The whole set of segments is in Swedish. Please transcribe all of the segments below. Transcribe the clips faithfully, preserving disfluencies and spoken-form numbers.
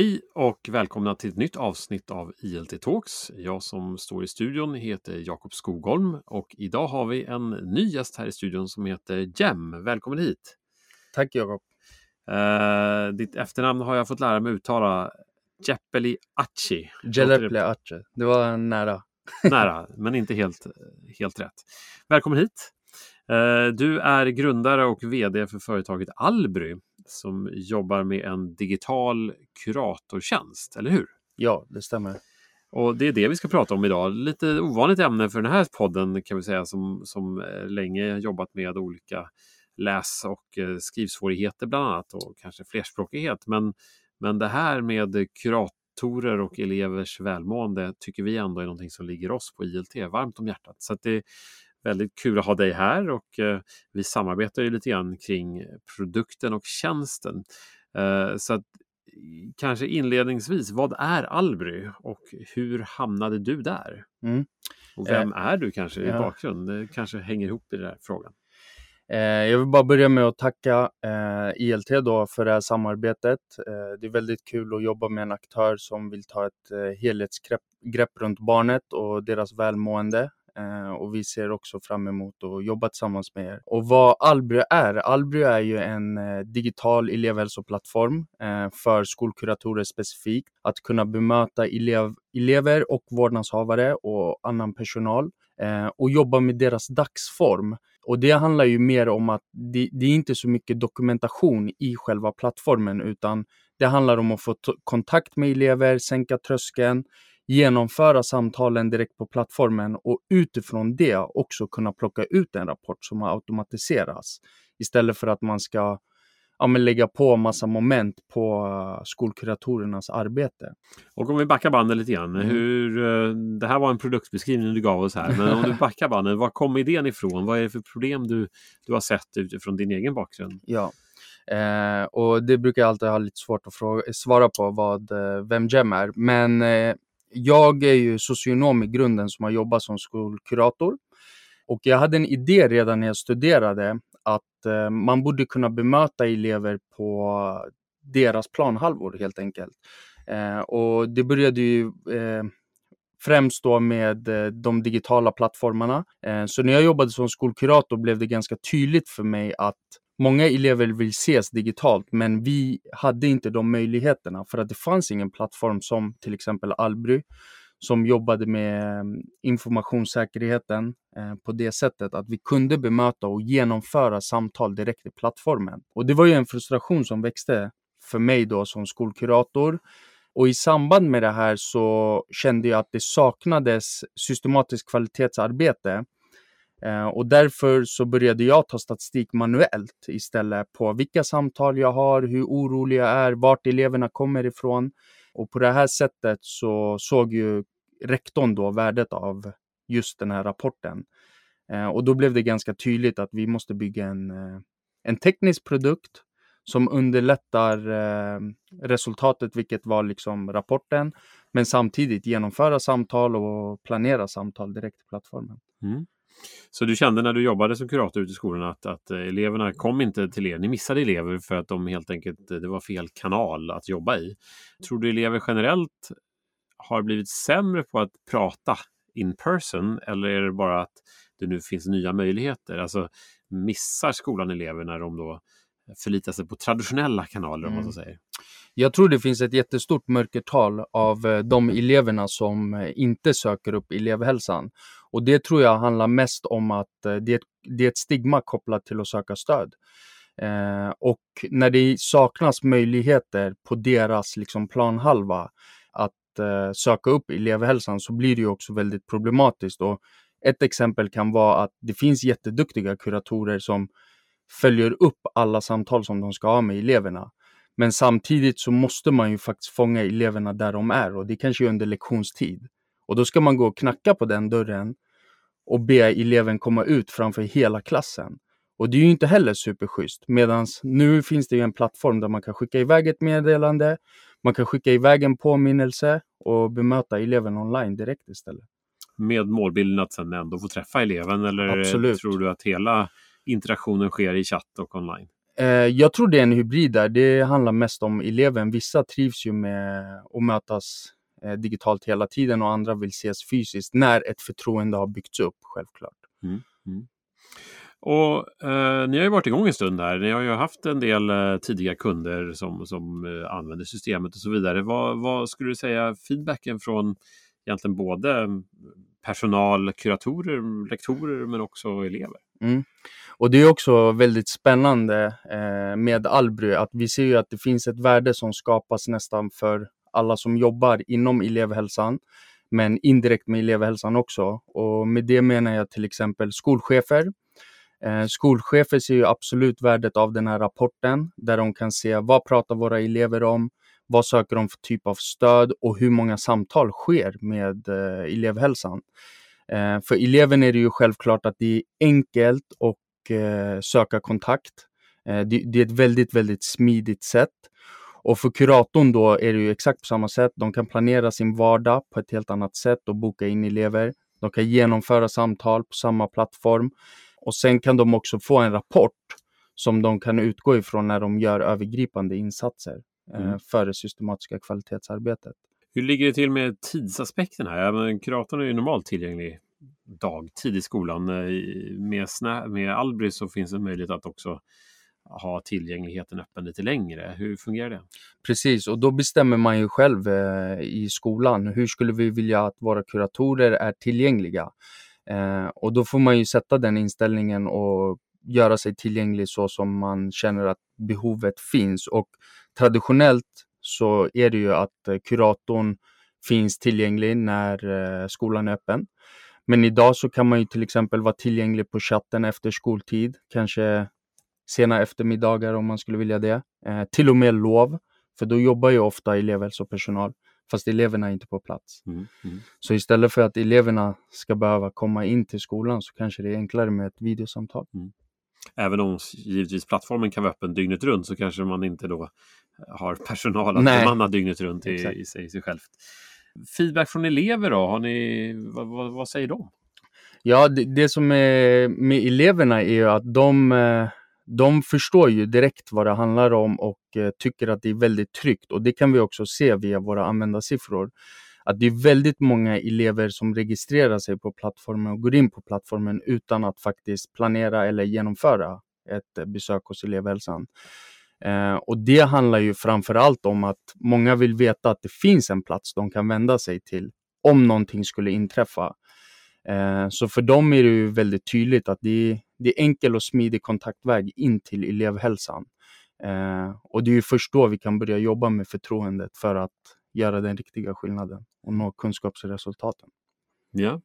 Hej och välkomna till ett nytt avsnitt av I L T Talks. Jag som står i studion heter Jakob Skogholm och idag har vi en ny gäst här i studion som heter Cem. Välkommen hit! Tack Jakob! Uh, ditt efternamn har jag fått lära mig uttala. Celepli Atci. Celepli Atci. Det var nära. Nära, men inte helt, helt rätt. Välkommen hit! Du är grundare och vd för företaget Allbry som jobbar med en digital kuratortjänst, eller hur? Ja, det stämmer. Och det är det vi ska prata om idag. Lite ovanligt ämne för den här podden kan vi säga som, som länge jobbat med olika läs- och skrivsvårigheter bland annat och kanske flerspråkighet. Men, men det här med kuratorer och elevers välmående tycker vi ändå är någonting som ligger oss på I L T varmt om hjärtat. Så att det väldigt kul att ha dig här och eh, vi samarbetar ju lite grann kring produkten och tjänsten. Eh, så att, kanske inledningsvis, vad är Allbry och hur hamnade du där? Mm. Och vem eh, är du kanske i ja. bakgrund? Det kanske hänger ihop i den här frågan. Eh, jag vill bara börja med att tacka eh, I L T då för det här samarbetet. Eh, det är väldigt kul att jobba med en aktör som vill ta ett eh, helhetsgrepp grepp runt barnet och deras välmående. Och vi ser också fram emot att jobba tillsammans med er. Och vad Allbry är? Allbry är ju en digital elevhälsoplattform för skolkuratorer specifikt. Att kunna bemöta elev, elever och vårdnadshavare och annan personal och jobba med deras dagsform. Och det handlar ju mer om att det, det är inte så mycket dokumentation i själva plattformen utan det handlar om att få t- kontakt med elever, sänka tröskeln, genomföra samtalen direkt på plattformen och utifrån det också kunna plocka ut en rapport som automatiseras istället för att man ska ja, men lägga på massa moment på skolkuratorernas arbete. Och om vi backar banden lite grann, mm. hur, det här var en produktbeskrivning du gav oss här, men om du backar banden, var kom idén ifrån? Vad är det för problem du, du har sett utifrån din egen bakgrund? Ja. Eh, och det brukar jag alltid ha lite svårt att fråga, svara på vad, vem Cem är, men eh, jag är ju socionom i grunden som har jobbat som skolkurator och jag hade en idé redan när jag studerade att man borde kunna bemöta elever på deras planhalvor helt enkelt. Och det började ju främst då med de digitala plattformarna. Så när jag jobbade som skolkurator blev det ganska tydligt för mig att många elever vill ses digitalt men vi hade inte de möjligheterna för att det fanns ingen plattform som till exempel Allbry som jobbade med informationssäkerheten eh, på det sättet att vi kunde bemöta och genomföra samtal direkt i plattformen. Och det var ju en frustration som växte för mig då som skolkurator. Och i samband med det här så kände jag att det saknades systematiskt kvalitetsarbete. Och därför så började jag ta statistik manuellt istället på vilka samtal jag har, hur orolig jag är, vart eleverna kommer ifrån. Och på det här sättet så såg ju rektorn då värdet av just den här rapporten. Och då blev det ganska tydligt att vi måste bygga en, en teknisk produkt som underlättar resultatet, vilket var liksom rapporten. Men samtidigt genomföra samtal och planera samtal direkt i plattformen. Mm. Så du kände när du jobbade som kurator ute i skolan att, att eleverna kom inte till er, ni missade elever för att de helt enkelt, det var fel kanal att jobba i. Tror du elever generellt har blivit sämre på att prata in person eller är det bara att det nu finns nya möjligheter? Alltså missar skolan elever när de då förlitar sig på traditionella kanaler om mm. man så säger? Jag tror det finns ett jättestort mörkertal av de eleverna som inte söker upp elevhälsan. Och det tror jag handlar mest om att det är ett, det är ett stigma kopplat till att söka stöd. Eh, och när det saknas möjligheter på deras liksom, planhalva att eh, söka upp elevhälsan så blir det ju också väldigt problematiskt. Och ett exempel kan vara att det finns jätteduktiga kuratorer som följer upp alla samtal som de ska ha med eleverna. Men samtidigt så måste man ju faktiskt fånga eleverna där de är och det kanske är under lektionstid. Och då ska man gå och knacka på den dörren och be eleven komma ut framför hela klassen. Och det är ju inte heller superschysst. Medan nu finns det ju en plattform där man kan skicka iväg ett meddelande, man kan skicka iväg en påminnelse och bemöta eleven online direkt istället. Med målbilden att sen ändå få träffa eleven eller Absolut. Tror du att hela interaktionen sker i chatt och online? Jag tror det är en hybrid där. Det handlar mest om eleven. Vissa trivs ju med att mötas digitalt hela tiden och andra vill ses fysiskt när ett förtroende har byggts upp, självklart. Mm, mm. Och eh, ni har ju varit igång en stund här. Ni har ju haft en del eh, tidiga kunder som, som eh, använder systemet och så vidare. Vad, vad skulle du säga feedbacken från egentligen både personal, kuratorer, lektorer men också elever? Mm. Och det är också väldigt spännande eh, med Allbry att vi ser ju att det finns ett värde som skapas nästan för alla som jobbar inom elevhälsan, men indirekt med elevhälsan också. Och med det menar jag till exempel skolchefer. Eh, skolchefer ser ju absolut värdet av den här rapporten där de kan se vad pratar våra elever om, vad söker de för typ av stöd och hur många samtal sker med eh, elevhälsan. Eh, för eleven är det ju självklart att det är enkelt att eh, söka kontakt. Eh, det, det är ett väldigt, väldigt smidigt sätt. Och för kuratorn då är det ju exakt på samma sätt. De kan planera sin vardag på ett helt annat sätt och boka in elever. De kan genomföra samtal på samma plattform. Och sen kan de också få en rapport som de kan utgå ifrån när de gör övergripande insatser mm. eh, för det systematiska kvalitetsarbetet. Hur ligger det till med tidsaspekten här? Men kuratorn är ju normalt tillgänglig dagtid i skolan. Med, snä- med Allbry så finns det möjlighet att också ha tillgängligheten öppen lite längre. Hur fungerar det? Precis, och då bestämmer man ju själv eh, i skolan. Hur skulle vi vilja att våra kuratorer är tillgängliga? Eh, och då får man ju sätta den inställningen och göra sig tillgänglig så som man känner att behovet finns. Och traditionellt så är det ju att eh, kuratorn finns tillgänglig när eh, skolan är öppen. Men idag så kan man ju till exempel vara tillgänglig på chatten efter skoltid. Kanske sena eftermiddagar om man skulle vilja det. Eh, till och med lov. För då jobbar ju ofta elevhälsopersonal. Fast eleverna är inte på plats. Mm, mm. Så istället för att eleverna ska behöva komma in till skolan så kanske det är enklare med ett videosamtal. Mm. Även om givetvis plattformen kan vara öppen dygnet runt så kanske man inte då har personal att bemanna dygnet runt i, i, sig, i sig självt. Feedback från elever då? Har ni, vad, vad, vad säger de? Ja, det, det som är med eleverna är ju att de... Eh, De förstår ju direkt vad det handlar om och eh, tycker att det är väldigt tryggt. Och det kan vi också se via våra användarsiffror. Att det är väldigt många elever som registrerar sig på plattformen och går in på plattformen utan att faktiskt planera eller genomföra ett besök hos elevhälsan. Eh, och det handlar ju framförallt om att många vill veta att det finns en plats de kan vända sig till om någonting skulle inträffa. Eh, så för dem är det ju väldigt tydligt att det är Det är enkel och smidig kontaktväg in till elevhälsan. Eh, och det är ju först då vi kan börja jobba med förtroendet för att göra den riktiga skillnaden och nå kunskapsresultaten. Ja,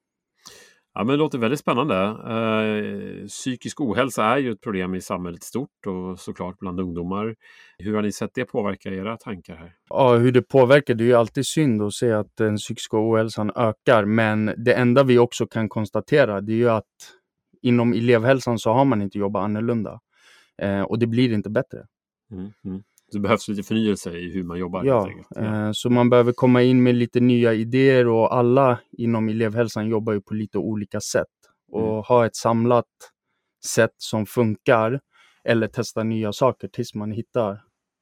ja men det låter väldigt spännande. Eh, psykisk ohälsa är ju ett problem i samhället stort och såklart bland ungdomar. Hur har ni sett det påverka era tankar här? Ja, hur det påverkar, det är ju alltid synd att se att den psykiska ohälsan ökar. Men det enda vi också kan konstatera det är ju att inom elevhälsan så har man inte jobbat annorlunda. Eh, och det blir inte bättre. Mm, mm. Det behövs lite förnyelse i hur man jobbar. Ja, eh, så man behöver komma in med lite nya idéer. Och alla inom elevhälsan jobbar ju på lite olika sätt. Och mm. ha ett samlat sätt som funkar. Eller testa nya saker tills man hittar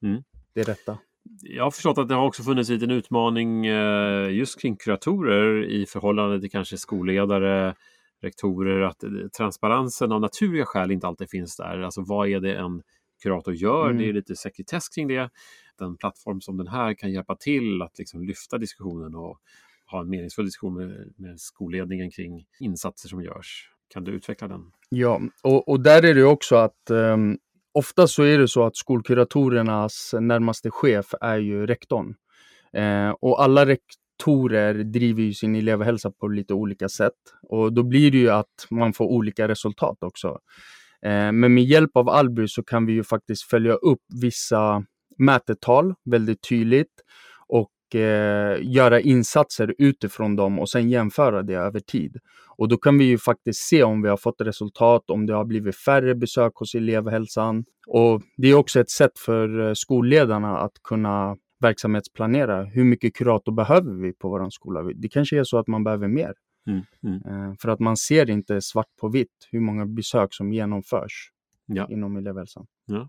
mm. det rätta. Jag har förstått att det har också funnits en utmaning eh, just kring kuratorer i förhållande till kanske skolledare, rektorer, att transparensen av naturliga skäl inte alltid finns där. Alltså vad är det en kurator gör? Mm. Det är lite sekretess kring det. Den plattform som den här kan hjälpa till att liksom lyfta diskussionen och ha en meningsfull diskussion med, med skolledningen kring insatser som görs. Kan du utveckla den? Ja, och, och där är det också att um, ofta så är det så att skolkuratorernas närmaste chef är ju rektorn. Eh, och alla rektorer Rektorer driver ju sin elevhälsa på lite olika sätt och då blir det ju att man får olika resultat också. Eh, men med hjälp av Allbry så kan vi ju faktiskt följa upp vissa mätetal väldigt tydligt och eh, göra insatser utifrån dem och sen jämföra det över tid. Och då kan vi ju faktiskt se om vi har fått resultat, om det har blivit färre besök hos elevhälsan. Och det är också ett sätt för skolledarna att kunna verksamhetsplanera. Hur mycket kurator behöver vi på vår skola? Det kanske är så att man behöver mer. Mm, mm. För att man ser inte svart på vitt hur många besök som genomförs ja. inom elevhälsan. Ja.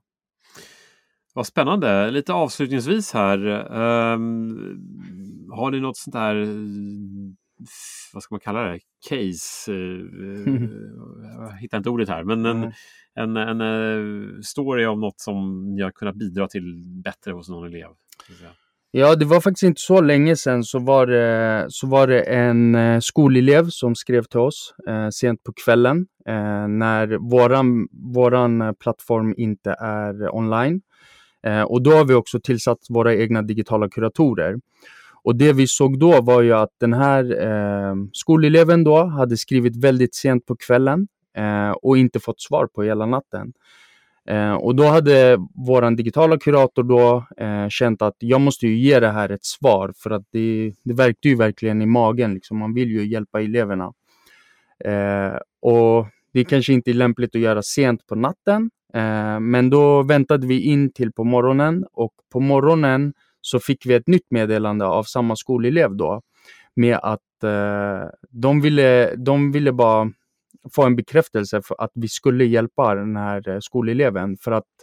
Vad spännande. Lite avslutningsvis här. Um, har ni något sånt här, vad ska man kalla det? Case. Mm. Jag hittar inte ordet här. Men en, mm. en, en story om något som jag kunnat bidra till bättre hos någon elev. Ja, det var faktiskt inte så länge sedan så var det, så var det en skolelev som skrev till oss eh, sent på kvällen eh, när våran, våran plattform inte är online. Eh, och då har vi också tillsatt våra egna digitala kuratorer. Och det vi såg då var ju att den här eh, skoleleven då hade skrivit väldigt sent på kvällen eh, och inte fått svar på hela natten. Eh, och då hade våran digitala kurator då eh, känt att jag måste ju ge det här ett svar, för att det, det verkade ju verkligen i magen. Liksom. Man vill ju hjälpa eleverna. Eh, och det kanske inte är lämpligt att göra sent på natten. Eh, men då väntade vi in till på morgonen, och på morgonen så fick vi ett nytt meddelande av samma skolelev då. Med att eh, de, ville, de ville bara... få en bekräftelse för att vi skulle hjälpa den här skoleleven, för att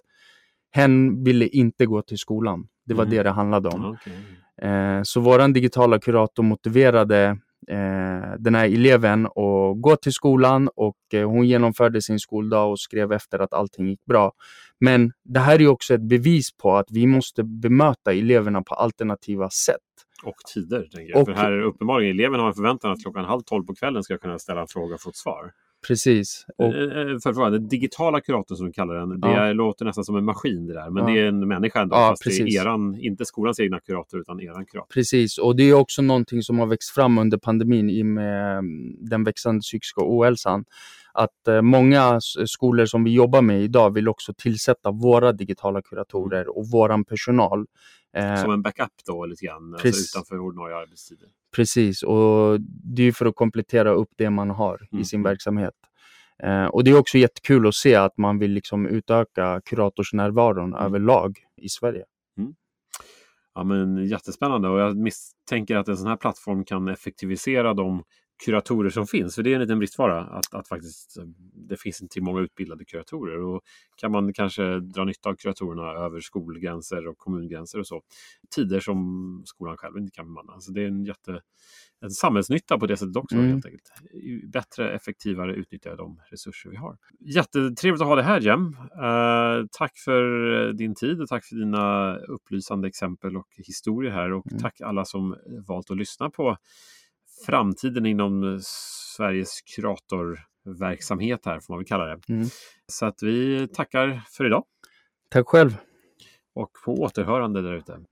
hen ville inte gå till skolan. Det var mm. det det handlade om. Okay. Eh, så våran digitala kurator motiverade eh, den här eleven att gå till skolan, och eh, hon genomförde sin skoldag och skrev efter att allting gick bra. Men det här är också ett bevis på att vi måste bemöta eleverna på alternativa sätt. Och tider, tänker jag. Och, för här uppenbarligen eleven har en förväntan att klockan halv tolv på kvällen ska kunna ställa en fråga och få ett svar. Precis. Och, för fråga, den digitala kuratorn som du kallar den, det ja. låter nästan som en maskin det där. Men ja. det är en människa ändå, ja, fast precis. Det är eran, inte skolans egna kurator utan eran kurator. Precis, och det är också någonting som har växt fram under pandemin i med den växande psykiska ohälsan. Att många skolor som vi jobbar med idag vill också tillsätta våra digitala kuratorer och våran personal. Som en backup då lite grann, alltså utanför ordinarie arbetstider. Precis, och det är för att komplettera upp det man har mm. i sin verksamhet. Eh, och det är också jättekul att se att man vill liksom utöka kuratorsnärvaron mm. överlag i Sverige. Mm. Ja, men jättespännande, och jag misstänker att en sån här plattform kan effektivisera de kuratorer som finns, för det är en liten bristvara att, att faktiskt det finns inte många utbildade kuratorer, och kan man kanske dra nytta av kuratorerna över skolgränser och kommungränser och så, tider som skolan själv inte kan bemanna, så det är en jätte en samhällsnytta på det sättet också mm. helt enkelt. Bättre, effektivare utnyttja de resurser vi har. Jättetrevligt att ha det här, Cem. Uh, tack för din tid och tack för dina upplysande exempel och historier här, och mm. tack alla som valt att lyssna på framtiden inom Sveriges kuratorverksamhet här, får man väl kalla det. Mm. Så att vi tackar för idag. Tack själv. Och på återhörande där ute.